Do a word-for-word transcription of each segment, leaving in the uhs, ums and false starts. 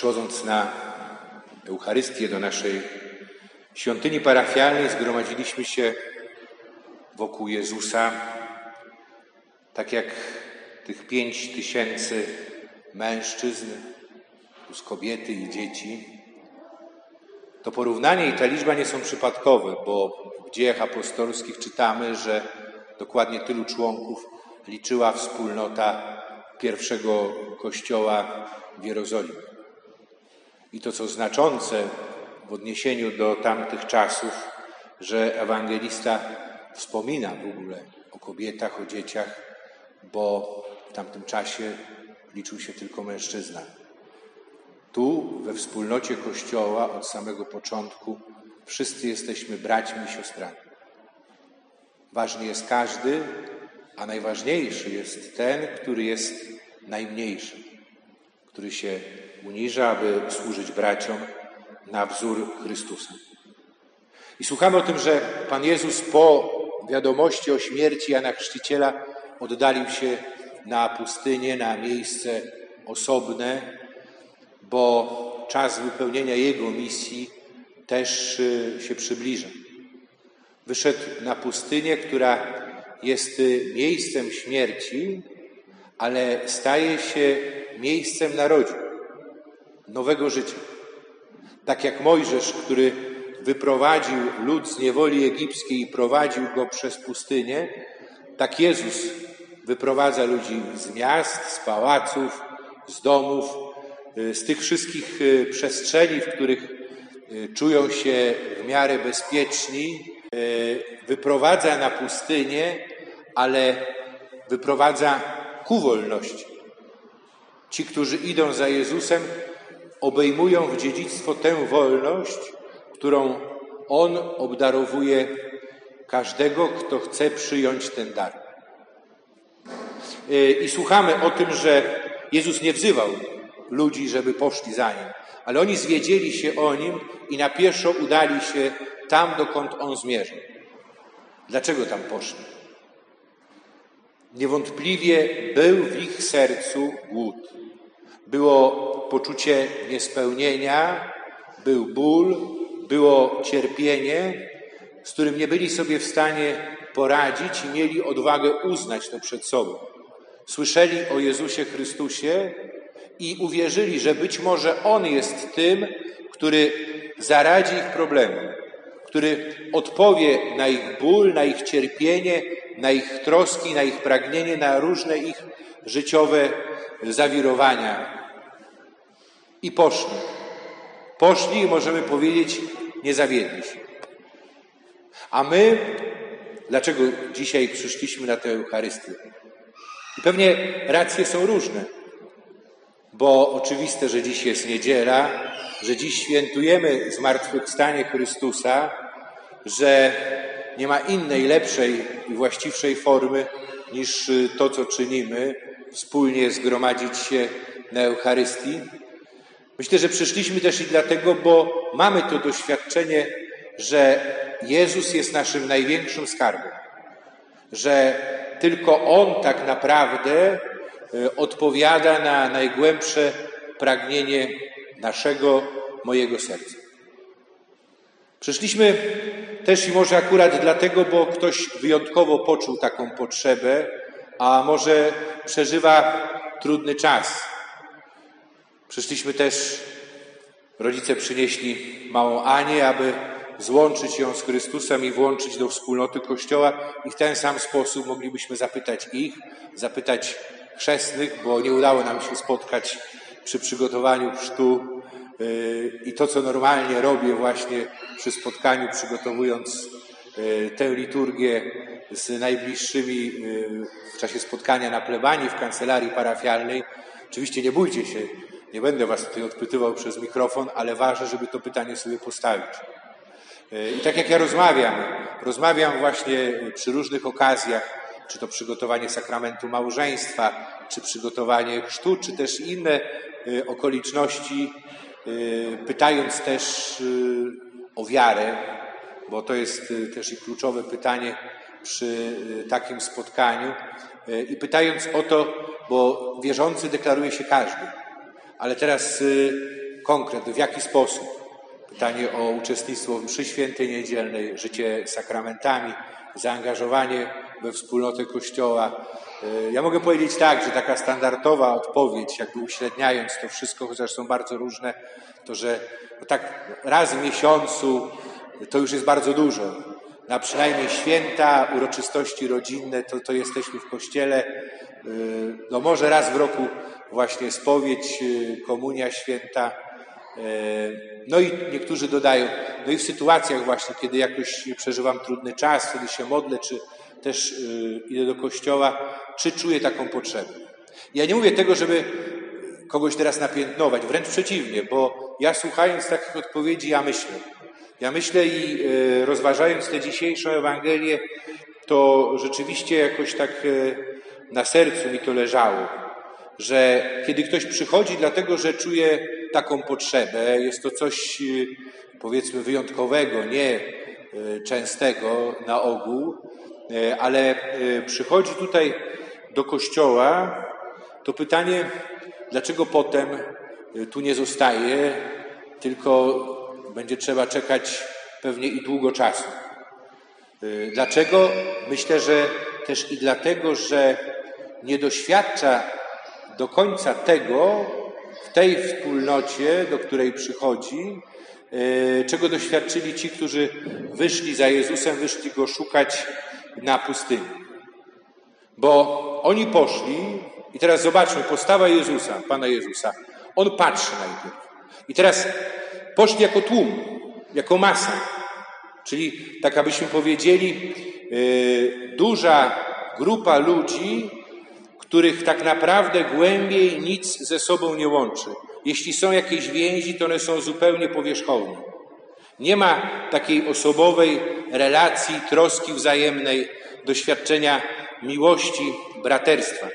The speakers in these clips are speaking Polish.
przychodząc na Eucharystię do naszej świątyni parafialnej, zgromadziliśmy się wokół Jezusa, tak jak tych pięć tysięcy mężczyzn, plus kobiety i dzieci. To porównanie i ta liczba nie są przypadkowe, bo w Dziejach Apostolskich czytamy, że dokładnie tylu członków liczyła wspólnota pierwszego kościoła w Jerozolimie. I to, co znaczące w odniesieniu do tamtych czasów, że ewangelista wspomina w ogóle o kobietach, o dzieciach, bo w tamtym czasie liczył się tylko mężczyzna. Tu, we wspólnocie Kościoła, od samego początku wszyscy jesteśmy braćmi i siostrami. Ważny jest każdy, a najważniejszy jest ten, który jest najmniejszy, który się uniża, aby służyć braciom na wzór Chrystusa. I słuchamy o tym, że Pan Jezus po wiadomości o śmierci Jana Chrzciciela oddalił się na pustynię, na miejsce osobne, bo czas wypełnienia Jego misji też się przybliża. Wyszedł na pustynię, która jest miejscem śmierci, ale staje się miejscem narodzin, nowego życia. Tak jak Mojżesz, który wyprowadził lud z niewoli egipskiej i prowadził go przez pustynię, tak Jezus wyprowadza ludzi z miast, z pałaców, z domów, z tych wszystkich przestrzeni, w których czują się w miarę bezpieczni. Wyprowadza na pustynię, ale wyprowadza ku wolności. Ci, którzy idą za Jezusem, obejmują w dziedzictwo tę wolność, którą On obdarowuje każdego, kto chce przyjąć ten dar. I słuchamy o tym, że Jezus nie wzywał ludzi, żeby poszli za Nim, ale oni zwiedzieli się o Nim i na pieszo udali się tam, dokąd On zmierzył. Dlaczego tam poszli? Niewątpliwie był w ich sercu głód. Było poczucie niespełnienia, był ból, było cierpienie, z którym nie byli sobie w stanie poradzić i mieli odwagę uznać to przed sobą. Słyszeli o Jezusie Chrystusie i uwierzyli, że być może On jest tym, który zaradzi ich problemom, który odpowie na ich ból, na ich cierpienie, na ich troski, na ich pragnienie, na różne ich życiowe zawirowania. I poszli. Poszli i możemy powiedzieć, nie zawiedli się. A my, dlaczego dzisiaj przyszliśmy na tę Eucharystię? I pewnie racje są różne, bo oczywiste, że dziś jest niedziela, że dziś świętujemy zmartwychwstanie Chrystusa, że nie ma innej, lepszej i właściwszej formy niż to, co czynimy, wspólnie zgromadzić się na Eucharystii. Myślę, że przyszliśmy też i dlatego, bo mamy to doświadczenie, że Jezus jest naszym największym skarbem, że tylko On tak naprawdę odpowiada na najgłębsze pragnienie naszego, mojego serca. Przyszliśmy też i może akurat dlatego, bo ktoś wyjątkowo poczuł taką potrzebę, a może przeżywa trudny czas. Przyszliśmy też, rodzice przynieśli małą Anię, aby złączyć ją z Chrystusem i włączyć do wspólnoty Kościoła i w ten sam sposób moglibyśmy zapytać ich, zapytać chrzestnych, bo nie udało nam się spotkać przy przygotowaniu chrztu i to, co normalnie robię właśnie przy spotkaniu, przygotowując tę liturgię z najbliższymi w czasie spotkania na plebanii w kancelarii parafialnej. Oczywiście nie bójcie się, nie będę Was tutaj odpytywał przez mikrofon, ale ważne, żeby to pytanie sobie postawić. I tak jak ja rozmawiam, rozmawiam właśnie przy różnych okazjach, czy to przygotowanie sakramentu małżeństwa, czy przygotowanie chrztu, czy też inne okoliczności, pytając też o wiarę, bo to jest też i kluczowe pytanie przy takim spotkaniu, i pytając o to, bo wierzący deklaruje się każdy, ale teraz konkret, w jaki sposób. Pytanie o uczestnictwo w mszy świętej niedzielnej, życie sakramentami, zaangażowanie we wspólnotę Kościoła. Ja mogę powiedzieć tak, że taka standardowa odpowiedź, jakby uśredniając to wszystko, chociaż są bardzo różne, to że no tak raz w miesiącu to już jest bardzo dużo. Na przynajmniej święta, uroczystości rodzinne, to, to jesteśmy w Kościele. No może raz w roku właśnie spowiedź, komunia święta. No i niektórzy dodają, no i w sytuacjach właśnie, kiedy jakoś przeżywam trudny czas, wtedy się modlę, czy też idę do Kościoła, czy czuję taką potrzebę. Ja nie mówię tego, żeby kogoś teraz napiętnować, wręcz przeciwnie, bo ja słuchając takich odpowiedzi, ja myślę. Ja myślę i rozważając tę dzisiejszą Ewangelię, to rzeczywiście jakoś tak na sercu mi to leżało, że kiedy ktoś przychodzi dlatego, że czuje taką potrzebę, jest to coś powiedzmy wyjątkowego, nie częstego na ogół, ale przychodzi tutaj do Kościoła, to pytanie, dlaczego potem tu nie zostaje, tylko będzie trzeba czekać pewnie i długo czasu. Dlaczego? Myślę, że też i dlatego, że nie doświadcza do końca tego w tej wspólnocie, do której przychodzi, czego doświadczyli ci, którzy wyszli za Jezusem, wyszli Go szukać na pustyni. Bo oni poszli i teraz zobaczmy, postawa Jezusa, Pana Jezusa. On patrzy najpierw. I teraz poszli jako tłum, jako masa. Czyli tak, abyśmy powiedzieli, yy, duża grupa ludzi, których tak naprawdę głębiej nic ze sobą nie łączy. Jeśli są jakieś więzi, to one są zupełnie powierzchowne. Nie ma takiej osobowej relacji, troski wzajemnej, doświadczenia miłości, braterstwa.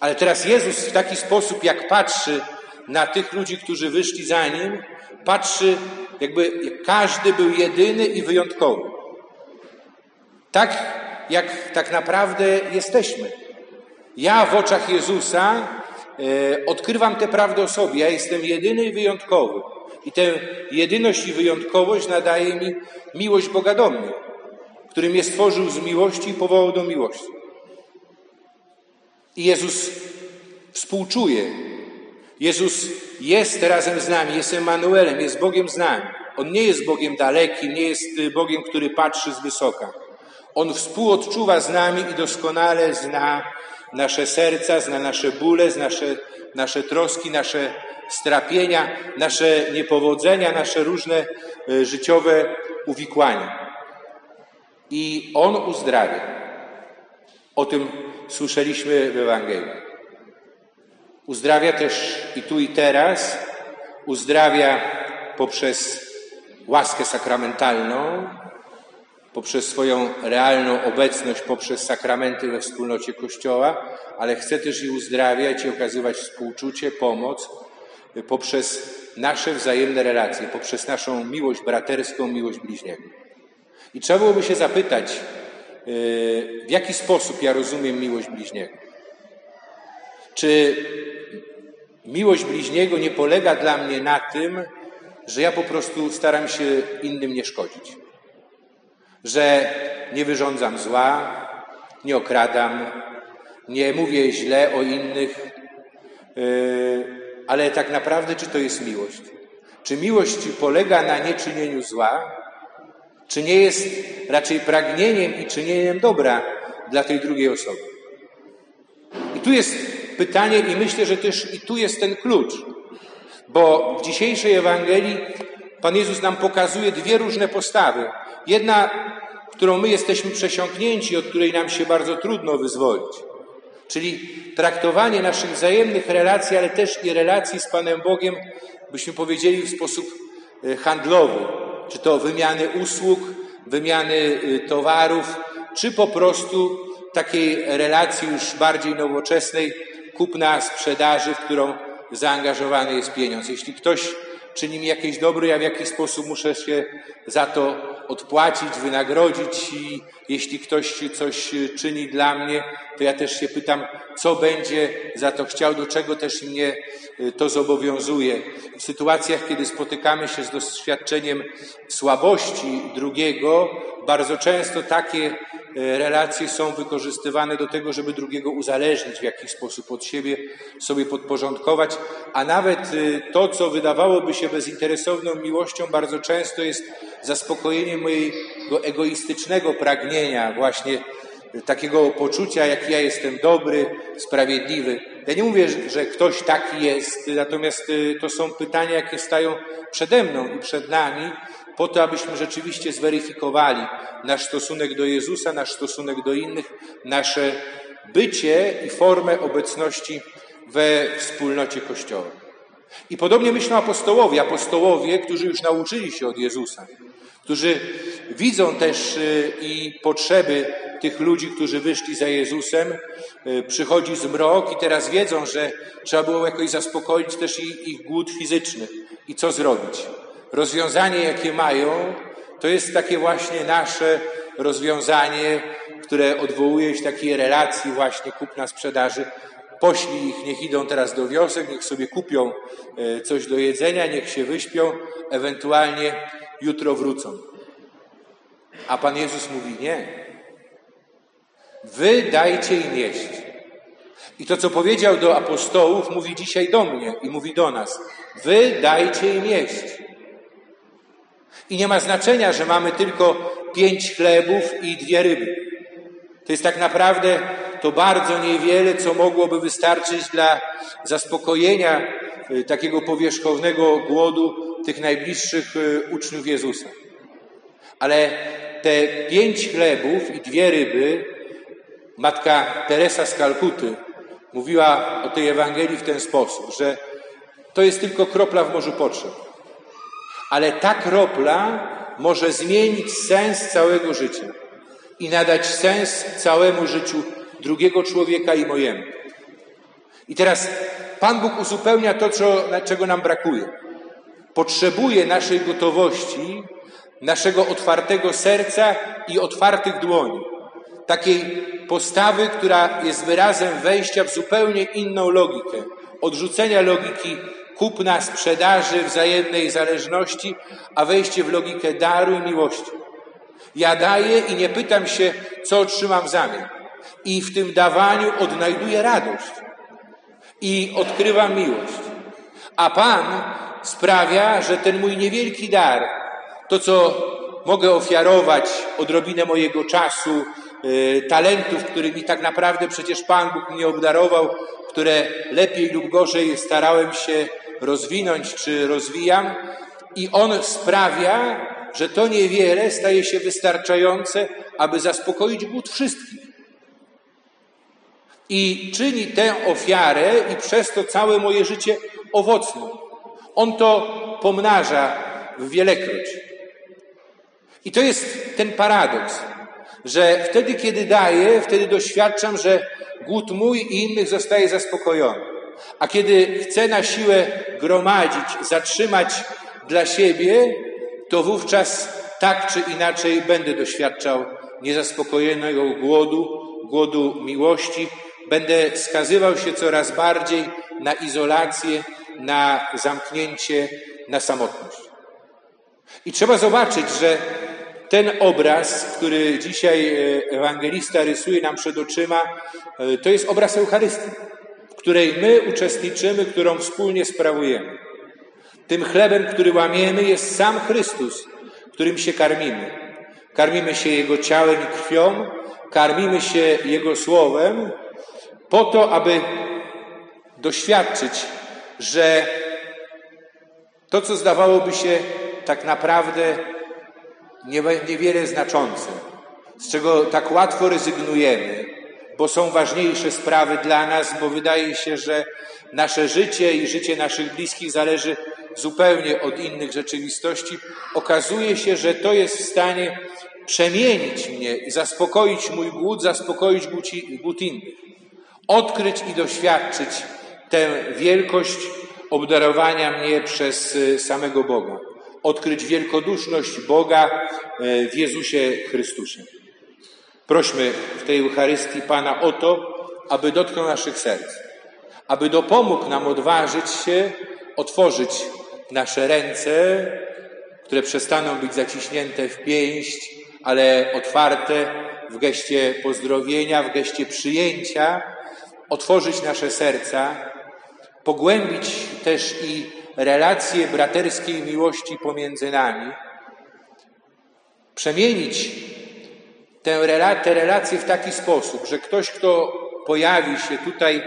Ale teraz Jezus w taki sposób, jak patrzy na tych ludzi, którzy wyszli za Nim, patrzy, jakby każdy był jedyny i wyjątkowy. Tak, jak tak naprawdę jesteśmy. Ja w oczach Jezusa e, odkrywam tę prawdę o sobie. Ja jestem jedyny i wyjątkowy. I tę jedyność i wyjątkowość nadaje mi miłość Boga do mnie, który mnie stworzył z miłości i powołał do miłości. I Jezus współczuje. Jezus jest razem z nami, jest Emanuelem, jest Bogiem z nami. On nie jest Bogiem dalekim, nie jest Bogiem, który patrzy z wysoka. On współodczuwa z nami i doskonale zna nasze serca, zna nasze bóle, zna nasze, nasze troski, nasze strapienia, nasze niepowodzenia, nasze różne życiowe uwikłania. I On uzdrawia. O tym słyszeliśmy w Ewangelii. Uzdrawia też i tu, i teraz. Uzdrawia poprzez łaskę sakramentalną, poprzez swoją realną obecność, poprzez sakramenty we wspólnocie Kościoła, ale chce też i uzdrawiać i okazywać współczucie, pomoc poprzez nasze wzajemne relacje, poprzez naszą miłość braterską, miłość bliźniego. I trzeba byłoby się zapytać, w jaki sposób ja rozumiem miłość bliźniego. Czy miłość bliźniego nie polega dla mnie na tym, że ja po prostu staram się innym nie szkodzić. Że nie wyrządzam zła, nie okradam, nie mówię źle o innych. Ale tak naprawdę, czy to jest miłość? Czy miłość polega na nieczynieniu zła? Czy nie jest raczej pragnieniem i czynieniem dobra dla tej drugiej osoby? I tu jest pytanie i myślę, że też i tu jest ten klucz, bo w dzisiejszej Ewangelii Pan Jezus nam pokazuje dwie różne postawy. Jedna, którą my jesteśmy przesiąknięci, od której nam się bardzo trudno wyzwolić, czyli traktowanie naszych wzajemnych relacji, ale też i relacji z Panem Bogiem, byśmy powiedzieli w sposób handlowy, czy to wymiany usług, wymiany towarów, czy po prostu takiej relacji już bardziej nowoczesnej, kupna, sprzedaży, w którą zaangażowany jest pieniądz. Jeśli ktoś czyni mi jakieś dobro, ja w jakiś sposób muszę się za to odpłacić, wynagrodzić, i jeśli ktoś coś czyni dla mnie, to ja też się pytam, co będzie za to chciał, do czego też mnie to zobowiązuje. W sytuacjach, kiedy spotykamy się z doświadczeniem słabości drugiego, bardzo często takie relacje są wykorzystywane do tego, żeby drugiego uzależnić w jakiś sposób od siebie, sobie podporządkować, a nawet to, co wydawałoby się bezinteresowną miłością, bardzo często jest zaspokojeniem mojego egoistycznego pragnienia, właśnie takiego poczucia, jak ja jestem dobry, sprawiedliwy. Ja nie mówię, że ktoś taki jest, natomiast to są pytania, jakie stają przede mną i przed nami, po to, abyśmy rzeczywiście zweryfikowali nasz stosunek do Jezusa, nasz stosunek do innych, nasze bycie i formę obecności we wspólnocie Kościoła. I podobnie myślą apostołowie, apostołowie, którzy już nauczyli się od Jezusa, którzy widzą też i potrzeby tych ludzi, którzy wyszli za Jezusem. Przychodzi zmrok i teraz wiedzą, że trzeba było jakoś zaspokoić też ich głód fizyczny. I co zrobić? Rozwiązanie, jakie mają, to jest takie właśnie nasze rozwiązanie, które odwołuje się takiej relacji właśnie kupna-sprzedaży. Poślij ich, niech idą teraz do wiosek, niech sobie kupią coś do jedzenia, niech się wyśpią, ewentualnie jutro wrócą. A Pan Jezus mówi: nie. Wy dajcie im jeść. I to, co powiedział do apostołów, mówi dzisiaj do mnie i mówi do nas. Wy dajcie im jeść. I nie ma znaczenia, że mamy tylko pięć chlebów i dwie ryby. To jest tak naprawdę to bardzo niewiele, co mogłoby wystarczyć dla zaspokojenia takiego powierzchownego głodu tych najbliższych uczniów Jezusa. Ale te pięć chlebów i dwie ryby, matka Teresa z Kalkuty mówiła o tej Ewangelii w ten sposób, że to jest tylko kropla w morzu potrzeb. Ale ta kropla może zmienić sens całego życia i nadać sens całemu życiu drugiego człowieka i mojemu. I teraz Pan Bóg uzupełnia to, czego nam brakuje. Potrzebuje naszej gotowości, naszego otwartego serca i otwartych dłoni. Takiej postawy, która jest wyrazem wejścia w zupełnie inną logikę. Odrzucenia logiki kupna, sprzedaży, wzajemnej zależności, a wejście w logikę daru i miłości. Ja daję i nie pytam się, co otrzymam w zamian. I w tym dawaniu odnajduję radość. I odkrywam miłość. A Pan sprawia, że ten mój niewielki dar, to, co mogę ofiarować, odrobinę mojego czasu, talentów, którymi tak naprawdę przecież Pan Bóg mnie obdarował, które lepiej lub gorzej starałem się rozwinąć czy rozwijam, i On sprawia, że to niewiele staje się wystarczające, aby zaspokoić głód wszystkich. I czyni tę ofiarę i przez to całe moje życie owocne. On to pomnaża w wielekroć. I to jest ten paradoks, że wtedy, kiedy daję, wtedy doświadczam, że głód mój i innych zostaje zaspokojony. A kiedy chcę na siłę gromadzić, zatrzymać dla siebie, to wówczas tak czy inaczej będę doświadczał niezaspokojonego głodu, głodu miłości. Będę skazywał się coraz bardziej na izolację, na zamknięcie, na samotność. I trzeba zobaczyć, że ten obraz, który dzisiaj ewangelista rysuje nam przed oczyma, to jest obraz Eucharystii, w której my uczestniczymy, którą wspólnie sprawujemy. Tym chlebem, który łamiemy, jest sam Chrystus, którym się karmimy. Karmimy się Jego ciałem i krwią, karmimy się Jego słowem, po to, aby doświadczyć, że to, co zdawałoby się tak naprawdę niewiele znaczące, z czego tak łatwo rezygnujemy, bo są ważniejsze sprawy dla nas, bo wydaje się, że nasze życie i życie naszych bliskich zależy zupełnie od innych rzeczywistości, okazuje się, że to jest w stanie przemienić mnie i zaspokoić mój głód, zaspokoić głód innych. Odkryć i doświadczyć tę wielkość obdarowania mnie przez samego Boga. odkryć wielkoduszność Boga w Jezusie Chrystusie. Prośmy w tej Eucharystii Pana o to, aby dotknął naszych serc, aby dopomógł nam odważyć się, otworzyć nasze ręce, które przestaną być zaciśnięte w pięść, ale otwarte w geście pozdrowienia, w geście przyjęcia, otworzyć nasze serca, pogłębić też i relacje braterskiej miłości pomiędzy nami, przemienić tę relację w taki sposób, że ktoś, kto pojawi się tutaj,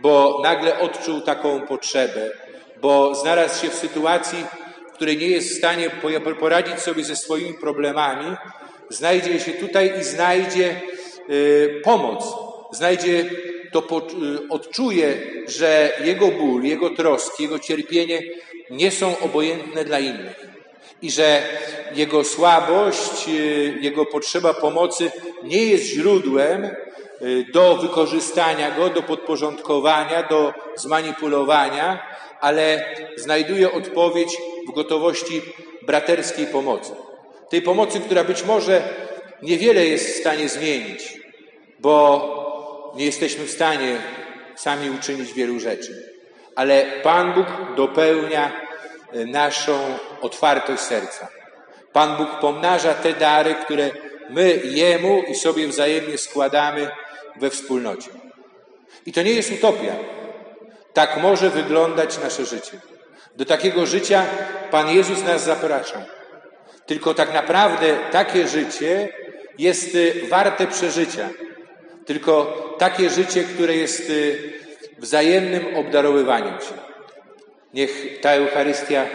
bo nagle odczuł taką potrzebę, bo znalazł się w sytuacji, w której nie jest w stanie poradzić sobie ze swoimi problemami, znajdzie się tutaj i znajdzie y, pomoc, znajdzie to, po, y, odczuje, że jego ból, jego troski, jego cierpienie nie są obojętne dla innych i że jego słabość, y, jego potrzeba pomocy nie jest źródłem y, do wykorzystania go, do podporządkowania, do zmanipulowania, ale znajduje odpowiedź w gotowości braterskiej pomocy. Tej pomocy, która być może niewiele jest w stanie zmienić, bo nie jesteśmy w stanie sami uczynić wielu rzeczy. Ale Pan Bóg dopełnia naszą otwartość serca. Pan Bóg pomnaża te dary, które my Jemu i sobie wzajemnie składamy we wspólnocie. I to nie jest utopia. Tak może wyglądać nasze życie. Do takiego życia Pan Jezus nas zaprasza. Tylko tak naprawdę takie życie jest warte przeżycia. Tylko takie życie, które jest wzajemnym obdarowywaniem się. Niech ta Eucharystia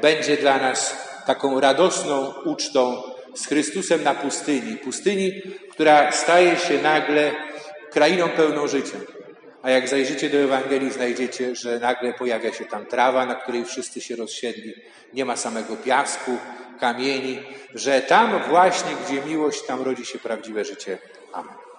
będzie dla nas taką radosną ucztą z Chrystusem na pustyni. Pustyni, która staje się nagle krainą pełną życia. A jak zajrzycie do Ewangelii, znajdziecie, że nagle pojawia się tam trawa, na której wszyscy się rozsiedli. Nie ma samego piasku, kamieni, że tam właśnie, gdzie miłość, tam rodzi się prawdziwe życie. Amen.